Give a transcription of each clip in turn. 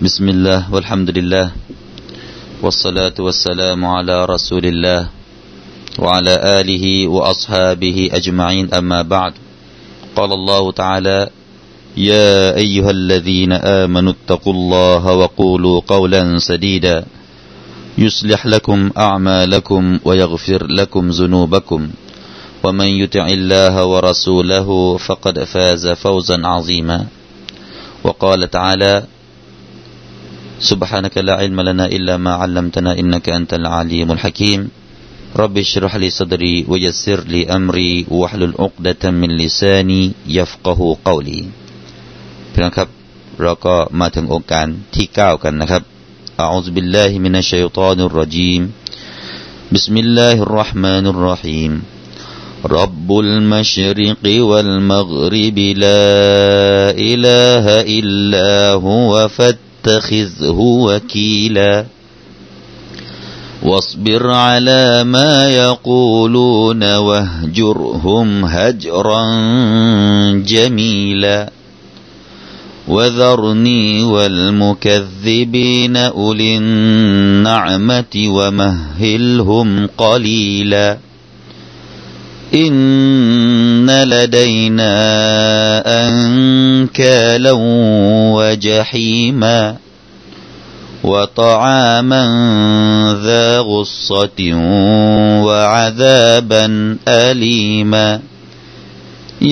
بسم الله والحمد لله والصلاة والسلام على رسول الله وعلى آله وأصحابه أجمعين أما بعد قال الله تعالى يا أيها الذين آمنوا اتقوا الله وقولوا قولا سديدا يصلح لكم أعمالكم ويغفر لكم ذنوبكم ومن يطع الله ورسوله فقد فاز فوزا عظيما وقال تعالى سبحانك لا علم لنا إلا ما علمتنا إنك أنت العليم الحكيم رب اشرح لي صدري ويسر لي أمري واحلل عقدة من لساني يفقه قولي นะครับเราก็มาถึงองค์การที่9กันนะครับอะอูซบิลลาฮิมินัชชัยฏอนิรเราะญีมบิสมิลลาฮิรเราะห์มานิรเราะฮีมرب المشرق والمغرب لا إله إلا هو فاتخذه وكيلا واصبر على ما يقولون واهجرهم هجرا جميلا وذرني والمكذبين أولي النعمة ومهلهم قليلا إن لدينا أنكالا وجحيما وطعاما ذا غصة وعذابا أليما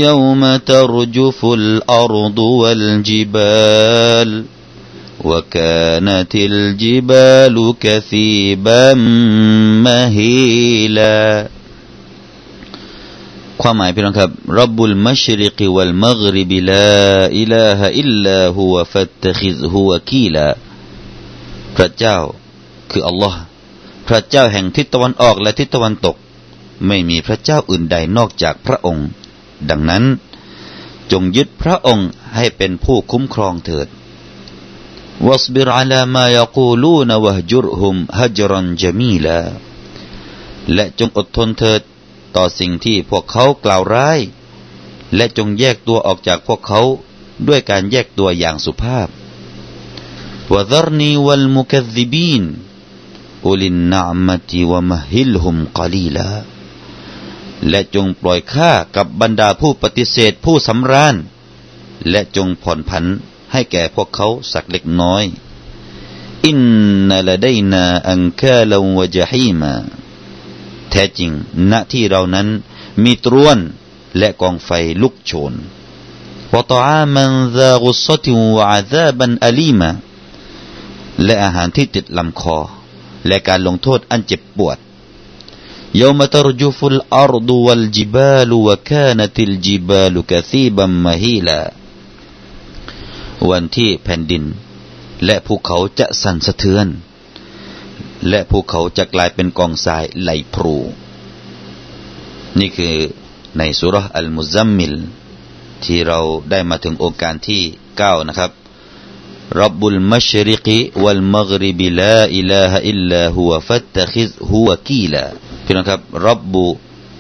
يوم ترجف الأرض والجبال وكانت الجبال كثيبا مهيلاความหมายพี่น้องครับร็อบบุลมัชริกวัลมัฆริบลาอิลาฮะอิลลาฮุวะฟัตตะคิซฮุวะกีลาพระเจ้าคืออัลลอฮ์พระเจ้าแห่งทิศตะวันออกและทิศตะวันตกไม่มีพระเจ้าอื่นใดนอกจากพระองค์ดังนั้นจงยึดพระองค์ให้เป็นผู้คุ้มครองเถิดวัศบิรอะลามายะกูลูนวะฮจุรฮุมฮะจรันจะมีลาและจงอดทนเถิดต่อสิ่งที่พวกเขากล่าวร้ายและจงแยกตัวออกจากพวกเขาด้วยการแยกตัวอย่างสุภาพวะซรนีวัลมุกัซซิบีนอุลินนะอ์มะติวะมะฮิลฮุมกะลีลาและจงปล่อยข้ากับบรรดาผู้ปฏิเสธผู้สำราญและจงผ่อนผันให้แก่พวกเขาสักเล็กน้อยอินนะละดัยนาอันกาลวะจะฮีมาแท้จริงณที่เรานั้นมีตรวนและกองไฟลุกโชนวะตออามันซากุซซะติวะอาซาบันอะลีมาและอาหารที่ติดลำคอและการลงโทษอันเจ็บปวดยอมตะรจุฟุลอัรฎุวัลจิบาลวะกานะติลจิบาลกะซีบัมมะฮีลาวันที่แผ่นดินและภูเขาจะสั่นสะเทือนและภูเขาจะกลายเป็นกองทรายไหลพรูนี่คือในซูเราะห์อัลมุซัมมิลที่เราได้มาถึงองค์การที่9นะครับร็อบบุลมัชริกวัลมัฆริบลาอิลาฮะอิลลาฮุวะฟัตตะคิซฮุวะกีลาพี่น้องครับร็อบบุ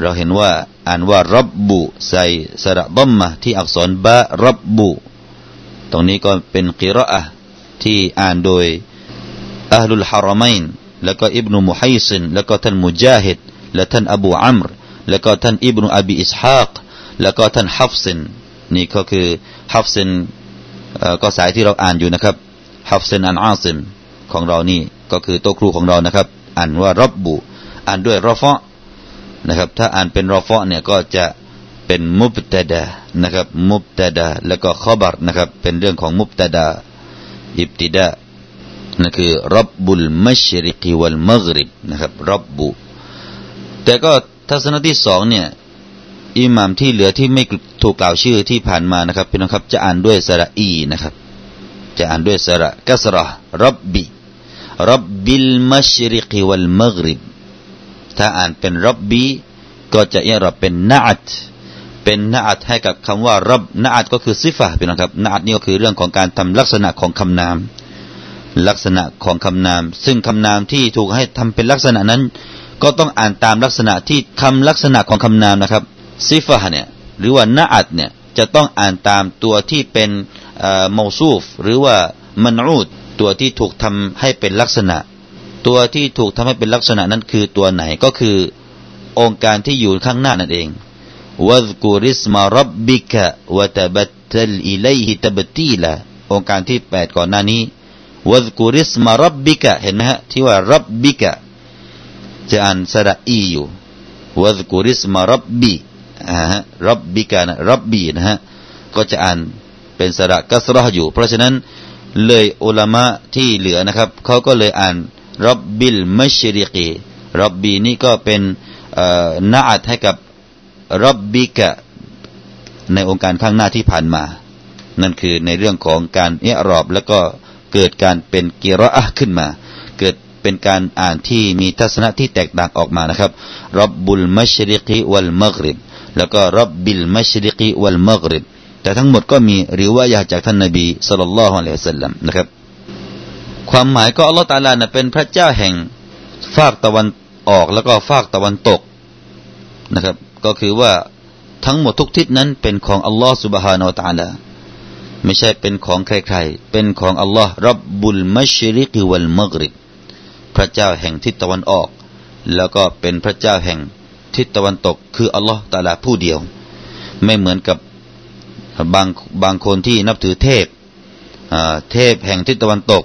เราเห็นว่าอ่านว่าร็อบบุใส่สระดัมมะห์ที่อักษรบะร็อบบุตรงนี้ก็เป็นกิรออะห์ที่อ่านโดยอัลลุลฮารอมัยนแล้วก็อิบนุมุฮัยซินแล้วก็ท่านมุจาฮิดและท่านอบูอัมรแล้วก็ท่านอิบนุอบีอิสฮากแล้วก็ท่านฮัฟซินนี่ก็คือฮัฟซินก็สายที่เราอ่านอยู่นะครับฮัฟซินอันอาซิมของเรานี่ก็คือโต๊ะครูของเรานะครับอ่านว่าร็อบบุอ่านด้วยรอฟะอ์นะครับถ้าอ่านเป็นรอฟะอ์เนี่ยก็จะเป็นมุบตะดานะครับมุบตะดาแล้วก็คอบัรนะครับเป็นเรื่องของมุบตะดาอิบติดานั่นคือร็อบบุลมัชริกวัลมัฆริบนะครับร็อบบุแต่ก็ทัศนะที่2เนี่ยอิหม่ามที่เหลือที่ไม่ถูกกล่าวชื่อที่ผ่านมานะครับพี่น้องครับจะอ่านด้วยสระอีนะครับจะอ่านด้วยสระกัสเราะห์ร็อบบิร็อบบิลมัชริกวัลมัฆริบถ้าอ่านเป็นร็อบบีก็จะอิราบเป็นนะอัตเป็นนะอัตให้กับคำว่าร็อบนะอัตก็คือซิฟะห์พี่น้องครับนะอัตนี่ก็คือเรื่องของการทำลักษณะของคำนามลักษณะของคำนามซึ่งคำนามที่ถูกให้ทำเป็นลักษณะนั้นก็ต้องอ่านตามลักษณะที่คำลักษณะของคำนามนะครับซิฟะห์เนี่ยหรือว่านะอัตเนี่ยจะต้องอ่านตามตัวที่เป็นมอซูฟหรือว่า มันรูดตัวที่ถูกทำให้เป็นลักษณะตัวที่ถูกทำให้เป็นลักษณะนั้นคือตัวไหนก็คือองค์การที่อยู่ข้างหน้านั่นเองวะซกุริสมาร็อบบิกะวะตะบัตตัลอิลัยฮิตะบัตตีละองค์การที่8ก่อนหน้านี้วะซกุริสมาร็อบบิกะเห็นไหมฮะที่ว่าร็อบบิกะจะอ่านสระอีอยู่วะซกุริสมาร็อบบีร็อบบิกะนะร็อบบีนะฮะก็จะอ่านเป็นสระกัสเราะห์อยู่เพราะฉะนั้นเลยอุลามะที่เหลือนะครับเขาก็เลยอ่านร็อบบิลมัชริกีร็อบบีนี่ก็เป็นนะอัดให้กับร็อบบิกะในองค์การข้างหน้าที่ผ่านมานั่นคือในเรื่องของการอิอรอบแล้วก็เกิดการเป็นกิรออะห์ขึ้นมาเกิดเป็นการอ่านที่มีทัศนะที่แตกต่างออกมานะครับร็อบบุลมัชริกีวัลมัฆริบแล้วก็ร็อบบิลมัชริกีวัลมัฆริบแต่ทั้งหมดก็มีริวายะห์จากท่านนบีศ็อลลัลลอฮุอะลัยฮิวะซัลลัมนะครับความหมายก็อัลเลาะห์ตะอาลาเป็นพระเจ้าแห่งภาคตะวันออกแล้วก็ภาคตะวันตกนะครับก็คือว่าทั้งหมดทุกทิศนั้นเป็นของอัลลอฮฺซุบฮานะฮูวะตะอาลาไม่ใช่เป็นของใครๆเป็นของอัลลอฮฺร็อบบุลมัชริกวัลมัฆริบพระเจ้าแห่งทิศตะวันออกแล้วก็เป็นพระเจ้าแห่งทิศตะวันตกคืออัลลอฮฺตะอาลาผู้เดียวไม่เหมือนกับบางคนที่นับถือเทพแห่งทิศตะวันตก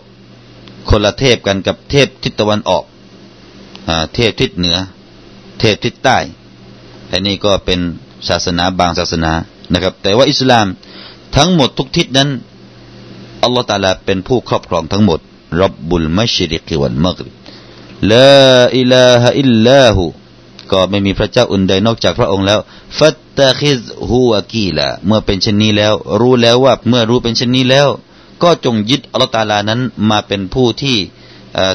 คนละเทพกันกับเทพทิศตะวันออกเทพทิศเหนือเทพทิศใต้อันนี้ก็เป็นศาสนาบางศาสนานะครับแต่ว่าอิสลามทั้งหมดทุกทิศนั้นอัลลอฮฺตะอาลาเป็นผู้ครอบครองทั้งหมดร็อบบุลมัชริกิวัลมัฆริบลาอิลาฮะอิลลาฮุก็ไม่มีพระเจ้าอื่นใดนอกจากพระองค์แล้วฟัตตะคิซฮูวะกีลาเมื่อเป็นเช่นนี้แล้วรู้แล้วว่าเมื่อรู้เป็นเช่นนี้แล้วก็จงยึดอัลลอฮฺตะอาลานั้นมาเป็นผู้ที่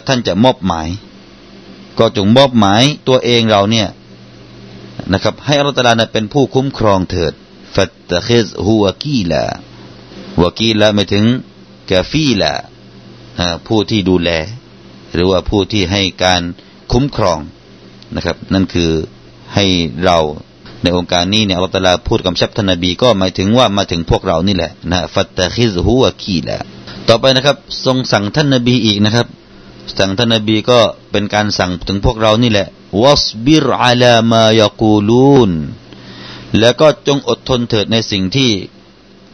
ท่านจะมอบหมายก็จงมอบหมายตัวเองเราเนี่ยนะครับให้อัลลอฮฺตะอาลานั้นเป็นผู้คุ้มครองเถิดฟัตตะคิซฮูวะกีลาวะกีลาหมายถึงกะฟีลาผู้ที่ดูแลหรือว่าผู้ที่ให้การคุ้มครองนะครับนั่นคือให้เราในองค์การนี้เนี่ยอัลลอฮฺตะอาลาพูดกับชับท่านนบีก็หมายถึงว่ามาถึงพวกเรานี่แหละนะฟัตตะคิซฮูวะกีลาต่อไปนะครับทรงสั่งท่านนบีอีกนะครับสั่งท่านนบีก็เป็นการสั่งถึงพวกเรานี่แหละวัสบิรอะลามายะกูลูนแล้วก็จงอดทนเถิดในสิ่งที่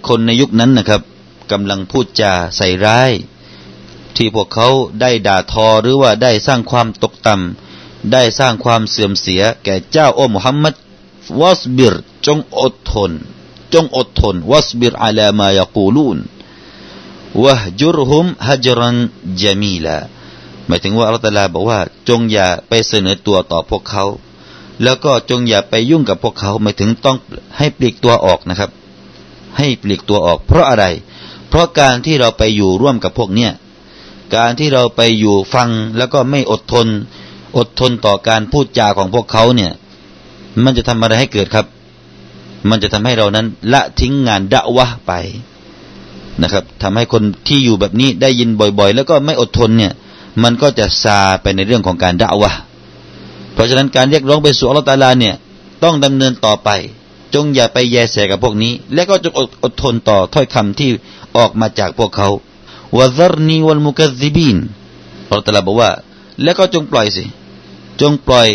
คนในยุคนั้นนะครับกำลังพูดจาใส่ร้ายที่พวกเขาได้ด่าทอหรือว่าได้สร้างความตกต่ำได้สร้างความเสื่อมเสียแก่เจ้าโอ้มุฮัมมัดวัสบิรจงอดทนวัสบิรอะลามายะกูลูนวะฮจุรฮุมฮะจรันญะมีลาหมายถึงว่าอัลลอฮฺตะอาลาบอกว่าจงอย่าไปเสนอตัวต่อพวกเขาแล้วก็จงอย่าไปยุ่งกับพวกเขาหมายถึงต้องให้ปลีกตัวออกนะครับให้ปลีกตัวออกเพราะอะไรเพราะการที่เราไปอยู่ร่วมกับพวกเนี้ยการที่เราไปอยู่ฟังแล้วก็ไม่อดทนต่อการพูดจาของพวกเขาเนี่ยมันจะทำอะไรให้เกิดครับมันจะทำให้เรานั้นละทิ้งงานดะวะห์ไปนะครับทำให้คนที่อยู่แบบนี้ได้ยินบ่อยๆแล้วก็ไม่อดทนเนี่ยมันก็จะซาไปในเรื่องของการดะวะห์เพราะฉะนั้นการเรียกร้องไปสู่อัลเลาะห์ตะอาลาเนี่ยต้องดำเนินต่อไปจงอย่าไปแยแสกับพวกนี้และก็จงอดทนต่อถ้อยคำที่ออกมาจากพวกเขาวะซัรนีวัลมุกัซซิบีนอัลเลาะห์ตะอาลาบอกว่าและก็จงปล่อยสิจงปล่อย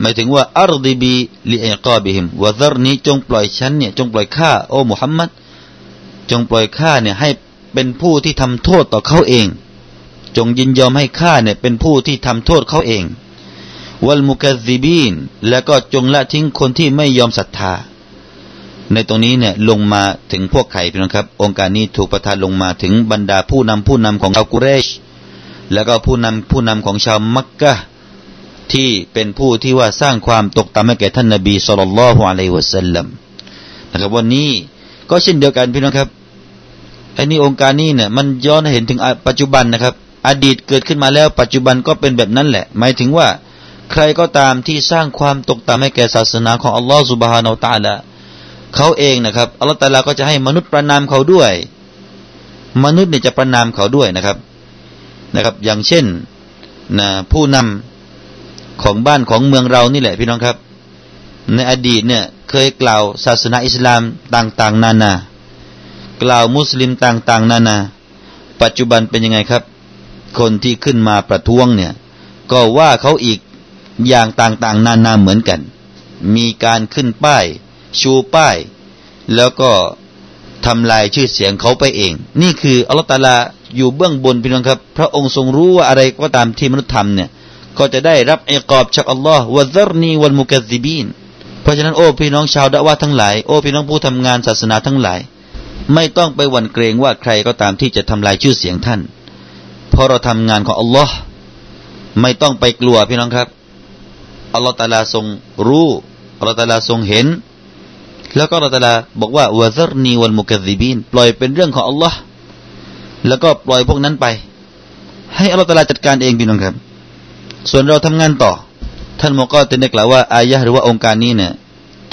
หมายถึงว่าอัรฎิบีลิอิกาบิฮิมวะซัรนีจงปล่อยฉันเนี่ยจงปล่อยข้าโอ้มุฮัมมัดจงปล่อยข้าเนี่ยให้เป็นผู้ที่ทำโทษต่อเขาเองจงยินยอมให้ข้าเนี่ยเป็นผู้ที่ทำโทษเขาเองวัลมุกัซซิบีนและก็จงละทิ้งคนที่ไม่ยอมศรัทธาในตรงนี้เนี่ยลงมาถึงพวกใครพี่น้องครับองค์การนี้ถูกประทานลงมาถึงบรรดาผู้นำของชาวกุเรชแล้วก็ผู้นำของชาวมักกะที่เป็นผู้ที่ว่าสร้างความตกต่ำให้แก่ท่านนบีศ็อลลัลลอฮุอะลัยฮิวะซัลลัมนะครับวันนี้ก็เช่นเดียวกันพี่น้องครับไอ้นี่องค์การนี้เนี่ยมันย้อนเห็นถึงปัจจุบันนะครับอดีตเกิดขึ้นมาแล้วปัจจุบันก็เป็นแบบนั้นแหละหมายถึงว่าใครก็ตามที่สร้างความตกต่ำให้แก่ศาสนาของอัลลอฮฺซุบฮานะฮูวะตะอาลาเขาเองนะครับอัลลอฮฺตะอาลาก็จะให้มนุษย์ประนามเขาด้วยมนุษย์เนี่ยจะประนามเขาด้วยนะครับอย่างเช่นผู้นำของบ้านของเมืองเรานี่แหละพี่น้องครับในอดีตเนี่ยเคยกล่าวศาสนาอิสลามต่างๆนานากล่าวมุสลิมต่างๆนาน ปัจจุบันเป็นยังไงครับคนที่ขึ้นมาประท้วงเนี่ยก็ว่าเขาอีกอย่างต่างๆนานาเหมือนกันมีการขึ้นป้ายชูป้ายแล้วก็ทำลายชื่อเสียงเขาไปเองนี่คืออัลเลาะห์ตะอาลาอยู่เบื้องบนพี่น้องครับพระองค์ทรงรู้ว่าอะไรก็ตามที่มนุษย์ทำเนี่ยก็จะได้รับอิกอบจากอัลลอฮ์วะซัรนีวัลมุกัซซิบีนเพราะฉะนั้นโอ้พี่น้องชาวดะวะห์ทั้งหลายโอ้พี่น้องผู้ทำงานศาสนาทั้งหลายไม่ต้องไปหวั่นเกรงว่าใครก็ตามที่จะทำลายชื่อเสียงท่านเพราะเราทำงานของอัลลอฮ์ไม่ต้องไปกลัวพี่น้องครับอัลลอฮ์ตะอาลาทรงรู้อัลลอฮ์ตะอาลาทรงเห็นแล้วก็อัลลอฮ์ตะอาลาบอกว่าวะซัรนีวัลมุกัซซิบีนปล่อยเป็นเรื่องของอัลลอฮ์แล้วก็ปล่อยพวกนั้นไปให้อัลลอฮ์ตะอาลาจัดการเองพี่น้องครับส่วนเราทำงานต่อท่านมุกอตินได้กล่าวว่าอายะห์หรือว่าองค์การนี้เนี่ย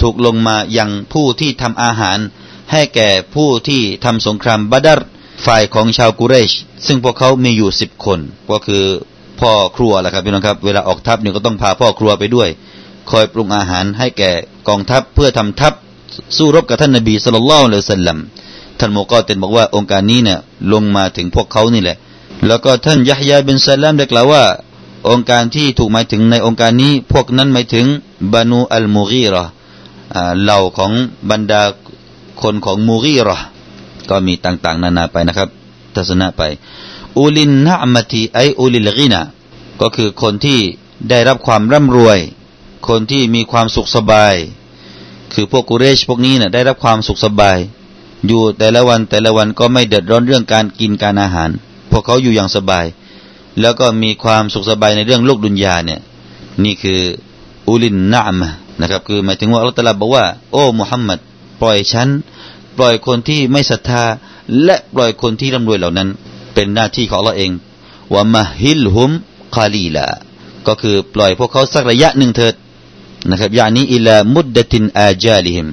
ถูกลงมายังผู้ที่ทำอาหารให้แก่ผู้ที่ทำสงครามบะดัรฝ่ายของชาวกุเรชซึ่งพวกเขามีอยู่10คนก็คือพ่อครัวแหละครับพี่น้องครับเวลาออกทัพเนี่ยก็ต้องพาพ่อครัวไปด้วยคอยปรุงอาหารให้แก่กองทัพเพื่อทำทัพสู้รบกับท่านนบีศ็อลลัลลอฮุอะลัยฮิวะซัลลัมท่านมุกอตินบอกว่าองค์การนี้เนี่ยลงมาถึงพวกเขานี่แหละแล้วก็ท่านยะฮยาบินซะลามได้กล่าวว่าองค์การที่ถูกหมายถึงในองค์การนี้พวกนั้นหมายถึงบานูอัลมูกีเราะห์เหล่าของบรรดาคนของมูกีเราะห์ก็มีต่างๆนานาไปนะครับทัศนะไปอูลินนะอ์มะติไออูลิลกินาก็คือคนที่ได้รับความร่ำรวยคนที่มีความสุขสบายคือพวกกุเรชพวกนี้เนี่ยได้รับความสุขสบายอยู่แต่ละวันก็ไม่เดือดร้อนเรื่องการกินการอาหารพวกเขาอยู่อย่างสบายแล้วก็มีความสุขสบายในเรื่องโลกดุนยาเนี่ยนี่คืออุลินนะอ์มะห์นะครับคือหมายถึงว่าอัลเลาะห์ตะอาลาบอกว่าโอ้มุฮัมมัดปล่อยฉันปล่อยคนที่ไม่ศรัทธาและปล่อยคนที่ร่ำรวยเหล่านั้นเป็นหน้าที่ของอัลเลาะห์เองวะมะฮิลฮุมกะลีลาก็คือปล่อยพวกเขาสักระยะหนึ่งเถิดนะครับยะนีอิลามุดดะตินอาจาลิฮิม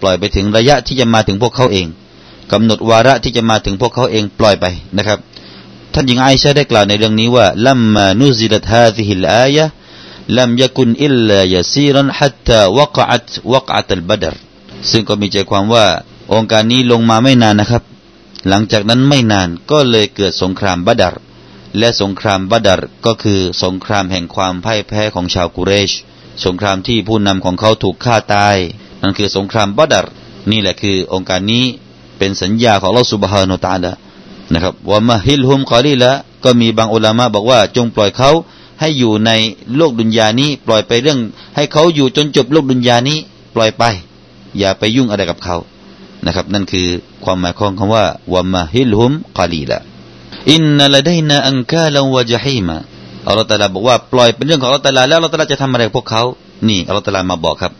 ปล่อยไปถึงระยะที่จะมาถึงพวกเขาเองกำหนดวาระที่จะมาถึงพวกเขาเองปล่อยไปนะครับท่านหญิงไอชาได้กล่าวในเรื่องนี้ว่าลัมมานุซิลัตฮาซิฮิลอายะห์ลัมยะกุนอิลลายะซีรันฮัตตาวะกะอะตอัลบะดรซึ่งก็มีใจความว่าองค์การนี้ลงมาไม่นานนะครับหลังจากนั้นไม่นานก็เลยเกิดสงครามบะดรและสงครามบะดรก็คือสงครามแห่งความพ่ายแพ้ของชาวกุเรชสงครามที่ผู้นำของเขาถูกฆ่าตายนั่นคือสงครามบะดรนี่แหละคือองค์การนี้เป็นสัญญาของอัลเลาะห์ซุบฮานะฮูวะตะอาลานะครับว่ามะฮิลฮุมกอลีละก็มีบางอุลามะบอกว่าจงปล่อยเขาให้อยู่ในโลกดุนยานี้ปล่อยไปเรื่องให้เขาอยู่จนจบโลกดุนยานี้ปล่อยไปอย่าไปยุ่งอะไรกับเขานะครับนั่นคือความหมายของคำว่าวะมะฮิลฮุมกอลีละอินนะละดัยนาอันกาลันวะญะฮีมะอัลเลาะห์ตะอาลาบอกว่าปล่อยเป็นเรื่องของอัลเลาะห์ตะอาลาแล้วอัลเลาะห์ตะอาลาจะทำอะไรกับพวกเขานี่อัลเลาะห์ตะอาลามาบอกครับ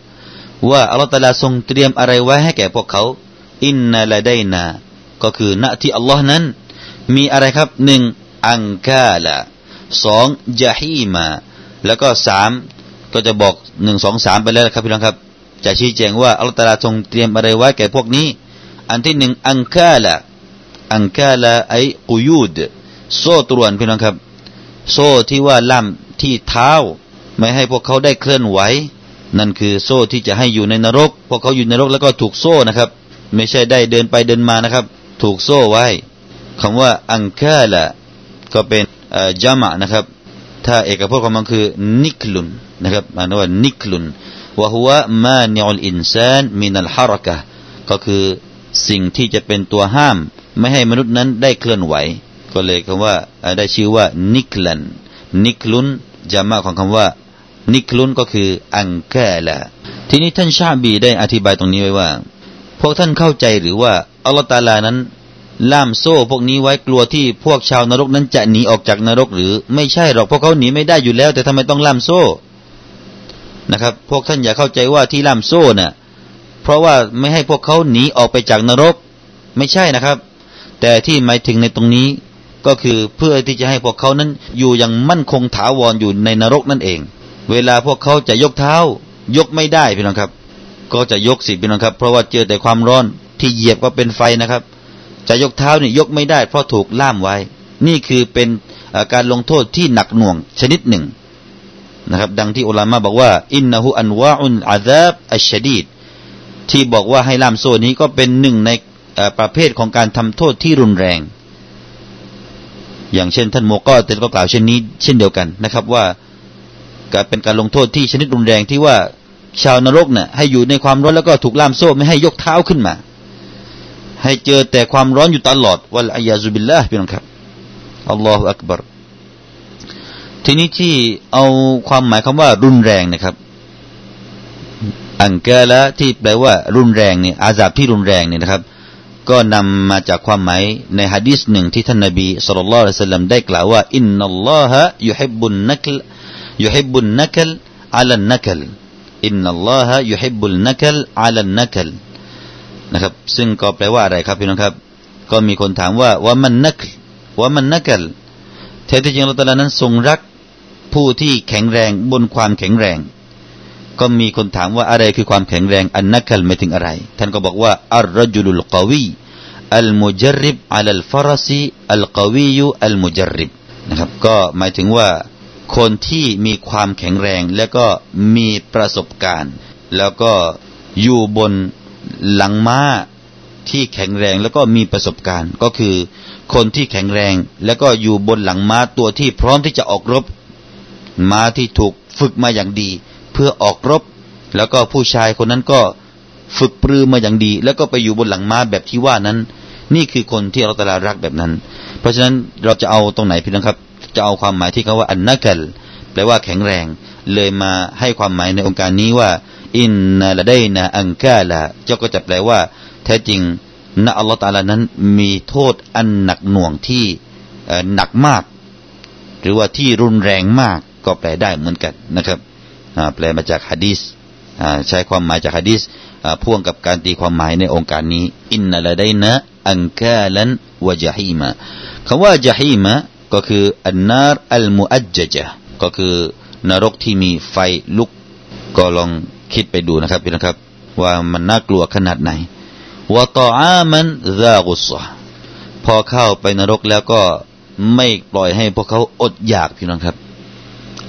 ว่าอัลเลาะห์ตะอาลาทรงเตรียมอะไรไว้ให้แก่พวกเขาอินนะละดัยนาก็คือณที่อัลลอฮ์นั้นมีอะไรครับ1อังกาละ2ยะฮีมาแล้วก็3ก็จะบอก1 2 3ไปแล้วครับพี่น้องครับจะชี้แจงว่าอัลเลาะห์ตะอาลาทรงเตรียมอะไรไว้แก่พวกนี้อันที่1อังกาละไอกุยูดโซ่ตรวนพี่น้องครับโซ่ที่ว่าล่ามที่เท้าไม่ให้พวกเขาได้เคลื่อนไหวนั่นคือโซ่ที่จะให้อยู่ในนรกพวกเขาอยู่ในนรกแล้วก็ถูกโซ่นะครับไม่ใช่ได้เดินไปเดินมานะครับถูกโซ่ไว้คำว่าอังกาละก็เป็นจามะนะครับถ้าเอกพจน์ของมันคือนิกลุนนะครับหมายว่านิกลุนวะฮุวะมานิอุลอินซานมินัลฮะเราะกะฮ์ก็คือสิ่งที่จะเป็นตัวห้ามไม่ให้มนุษย์นั้นได้เคลื่อนไหวก็เลยคำว่าได้ชื่อว่านิกลุนจามะของคำว่านิกลุนก็คืออังกาละทีนี้ท่านชาบีได้อธิบายตรงนี้ไว้ว่าพวกท่านเข้าใจหรือว่าอัลเลาะห์ตะอาลานั้นล่ามโซ่พวกนี้ไว้กลัวที่พวกชาวนรกนั้นจะหนีออกจากนรกหรือไม่ใช่หรอกพวกเขาหนีไม่ได้อยู่แล้วแต่ทำไมต้องล่ามโซ่นะครับพวกท่านอย่าเข้าใจว่าที่ล่ามโซ่น่ะเพราะว่าไม่ให้พวกเขาหนีออกไปจากนรกไม่ใช่นะครับแต่ที่หมายถึงในตรงนี้ก็คือเพื่อที่จะให้พวกเขานั้นอยู่อย่างมั่นคงถาวรอยู่ในนรกนั่นเองเวลาพวกเขาจะยกเท้ายกไม่ได้พี่น้องครับก็จะยกสิพี่น้องครับเพราะว่าเจอแต่ความร้อนที่เหยียบก็เป็นไฟนะครับจะยกเท้านี่ยกไม่ได้เพราะถูกล่ามไว้นี่คือเป็นการลงโทษที่หนักหน่วงชนิดหนึ่งนะครับดังที่อุลามะบอกว่าอินนะฮูอันวาอุนอาซาบอัชชะดีดที่บอกว่าให้ล่ามโซ่นี้ก็เป็นหนึ่งในประเภทของการทำโทษที่รุนแรง อย่างเช่นท่านโมก็ติดก็กล่าวเช่นนี้เช่นเดียวกันนะครับว่าการเป็นการลงโทษที่ชนิดรุนแรงที่ว่าชาวนรกเนี่ยให้อยู่ในความร้อนแล้วก็ถูกล่ามโซ่ไม่ให้ยกเท้าขึ้นมาให้เจอแต่ความร้อนอยู่ตลอดวัลอัยยาซุบิลลาห์พี่น้องครับอัลลอฮฺอักบัรทีนี้ที่เอาความหมายคำว่ารุนแรงนะครับอังกะละที่แปลว่ารุนแรงเนี่ยอาซาบที่รุนแรงเนี่ยนะครับก็นำมาจากความหมายในหะดีษหนึ่งที่ท่านนบีศ็อลลัลลอฮุอะลัยฮิวะซัลลัมได้กล่าวว่าอินนัลลอฮะยุฮิบบุนนักลอะลันนักลอินนัลลอฮะยุฮิบบุนนักลอะลันนักลนะครับซึ่งก็แปลว่าอะไรครับพี่น้องครับก็มีคนถามว่าวะมันนักลวะมันนักลแท้ที่จริงอัลเลาะห์ตะอาลานั้นทรงรักผู้ที่แข็งแรงบนความแข็งแรงก็มีคนถามว่าอะไรคือความแข็งแรงอันนักลหมายถึงอะไรท่านก็บอกว่าอัรรจุลุลกอวีอัลมุจัรริบอะลัลฟะรซิอัลกอวีอัลมุจัรริบนะครับก็หมายถึงว่าคนที่มีความแข็งแรงแล้วก็มีประสบการณ์แล้วก็อยู่บนหลังม้าที่แข็งแรงแล้วก็มีประสบการณ์ก็คือคนที่แข็งแรงแล้วก็อยู่บนหลังม้าตัวที่พร้อมที่จะออกรบม้าที่ถูกฝึกมาอย่างดีเพื่อออกรบแล้วก็ผู้ชายคนนั้นก็ฝึกปรือมาอย่างดีแล้วก็ไปอยู่บนหลังม้าแบบที่ว่านั้นนี่คือคนที่อัลเลาะห์ตะอาลารักแบบนั้นเพราะฉะนั้นเราจะเอาตรงไหนพี่น้องครับจะเอาความหมายที่เขาว่าอันนักลแปลว่าแข็งแรงเลยมาให้ความหมายในองค์การนี้ว่าอินนาละไดนาอันกาละเจ้าก็จะแปลว่าแท้จริงนะอัลเลาะห์ตะอาลานั้นมีโทษอันหนักหน่วงที่หนักมากหรือว่าที่รุนแรงมากก็แปลได้เหมือนกันนะครับแปลมาจากหะดีษใช้ความหมายจากหะดีษพ่วงกับการตีความหมายในองค์การนี้อินนัลลดัยนะอันกาลันวะญะฮีมะคำว่าญะฮีมะก็คืออันนารอัลมุอัจญะจ์ก็คือนรกที่มีไฟลุกก็ลองคิดไปดูนะครับพี่นะครับว่ามันน่ากลัวขนาดไหนวะตออามันซากุซะพอเข้าไปนรกแล้วก็ไม่ปล่อยให้พวกเขาอดอยากพี่น้องครับ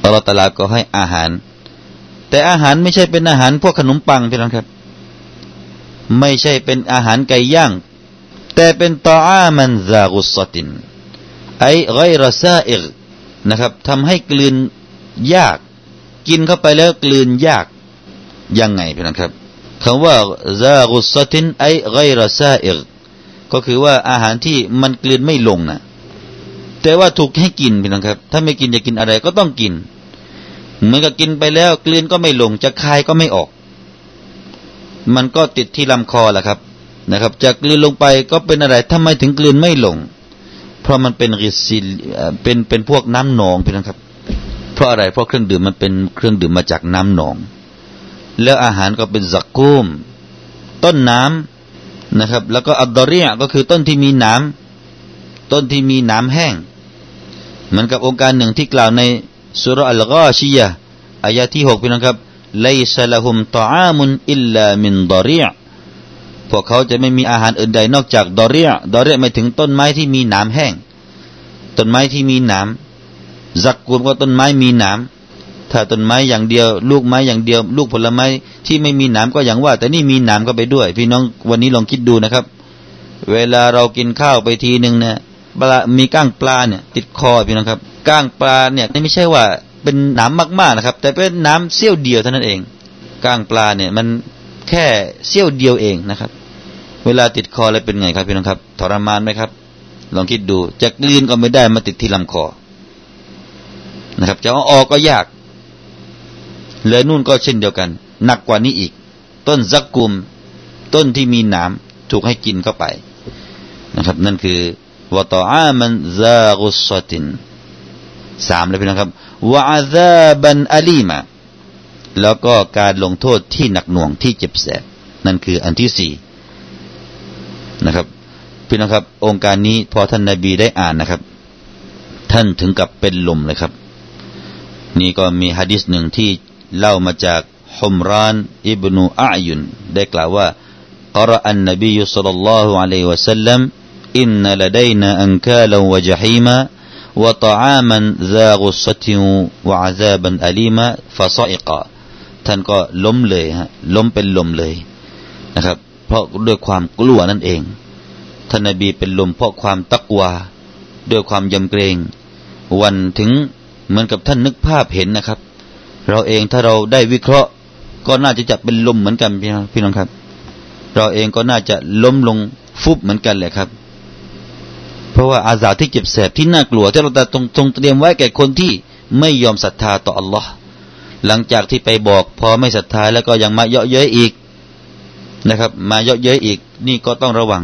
อัลเลาะห์ตะอาลาก็ให้อาหารแต่อาหารไม่ใช่เป็นอาหารพวกขนมปังพี่น้องครับไม่ใช่เป็นอาหารไก่ย่างแต่เป็นตออามันซากุซะตินไอ้ไกรซาอิกนะครับทำให้กลืนยากกินเข้าไปแล้วกลืนยากยังไงพี่น้องครับคำว่าซากุซะตินไอ้ไกรซาอิกก็คือว่าอาหารที่มันกลืนไม่ลงนะแต่ว่าถูกให้กินพี่น้องครับถ้าไม่กินจะกินอะไรก็ต้องกินเหมือนกับกินไปแล้วกลืนก็ไม่ลงจะคายก็ไม่ออกมันก็ติดที่ลำคอแหละครับนะครับจะกลืนลงไปก็เป็นอะไรทำไมถึงกลืนไม่ลงเพราะมันเป็นกิซิลเป็นพวกน้ำหนองพี่น้องครับเพราะอะไรเพราะเครื่องดื่มมันเป็นเครื่องดื่มมาจากน้ำหนองแล้วอาหารก็เป็นซักกุมต้นน้ำนะครับแล้วก็อัดดอรีก็คือต้นที่มีน้ำแห้งเหมือนกับองค์การหนึ่งที่กล่าวในซูเราะห์อัลกอชิยะห์อายะที่6พี่น้องครับไลซะละฮุมตออามุนอิลลามินดอรีพวกเขาจะไม่มีอาหารอื่นใดนอกจากดอรีดอรีหมายถึงต้นไม้ที่มีหนามแห้งต้นไม้ที่มีหนามซักกุมก็ต้นไม้มีหนามถ้าต้นไม้อย่างเดียวลูกไม้อย่างเดียวลูกผลไม้ที่ไม่มีหนามก็อย่างว่าแต่นี่มีหนามก็ไปด้วยพี่น้องวันนี้ลองคิดดูนะครับเวลาเรากินข้าวไปทีนึงเนี่ยปลามีก้างปลาเนี่ยติดคอพี่น้องครับก้างปลาเนี่ยไม่ใช่ว่าเป็นน้ำมากๆนะครับแต่เป็นน้ำเสี้ยวเดียวเท่านั้นเองก้างปลาเนี่ยมันแค่เสี้ยวเดียวเองนะครับเวลาติดคอเลยเป็นไงครับพี่น้องครับทรมานไหมครับลองคิดดูจะกลืนก็ไม่ได้มาติดที่ลำคอนะครับจะเอาออกก็ยากเลยนู่นก็เช่นเดียวกันหนักกว่านี้อีกต้นซักกุมต้นที่มีน้ำถูกให้กินเข้าไปนะครับนั่นคือวะตออามันซากุซะติน3แล้วพี่น้องครับวะอาซาบันอลีมาแล้วก็การลงโทษที่หนักหน่วงที่เจ็บแสบนั่นคืออันที่4นะครับพี่น้องครับองค์การนี้พอท่านนบีได้อ่านนะครับท่านถึงกับเป็นลมเลยครับนี่ก็มีหะดีษหนึ่งที่เล่ามาจากหุมรานอิบนุอะยุนได้กล่าวว่ากะรออันนบีศ็อลลัลลอฮุอะลัยฮิวะซัลลัมอินนัลดัยนาอันกาลาวะญะฮีมะวะตออามันซากุซะตินวะอาซาบันอะลีมะฟะซออิกะท่านก็ล้มเลยฮะล้มเป็นลมเลยนะครับเพราะด้วยความกลัวนั่นเองท่านนบีเป็นลมเพราะความตักวา ด้วยความยำเกรงวันถึงเหมือนกับท่านนึกภาพเห็นนะครับเราเองถ้าเราได้วิเคราะห์ก็น่าจะเป็นลมเหมือนกันพี่น้องครับเราเองก็น่าจะล้มลงฟุบเหมือนกันแหละครับเพราะว่าอาซาบที่เจ็บแสบที่น่ากลัวที่เราจะต้องเตรียมไว้แก่คนที่ไม่ยอมศรัทธาต่ออัลลอฮ์หลังจากที่ไปบอกพอไม่ศรัทธาแล้วก็ยังมาเยาะเย้ยอีกนะครับมาเยาะเย้ยอีกนี่ก็ต้องระวัง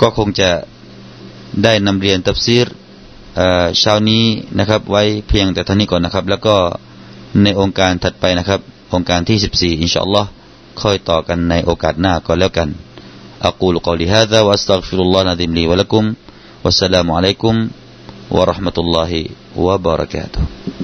ก็คงจะได้นำเรียนตัฟซีรเช้านี้นะครับไว้เพียงแต่เท่านี้ก่อนนะครับแล้วก็ในองค์การถัดไปนะครับองค์การที่14อินชาอัลลอฮ์ค่อยต่อกันในโอกาสหน้าก็แล้วกันอักูลกอลิฮาซาวัสตัฆฟิรุลลอฮ์นะดิมลีวะละกุมวัสสลามุอะลัยกุมวะเราะห์มะตุลลอฮิวะบะเราะกาตุฮ์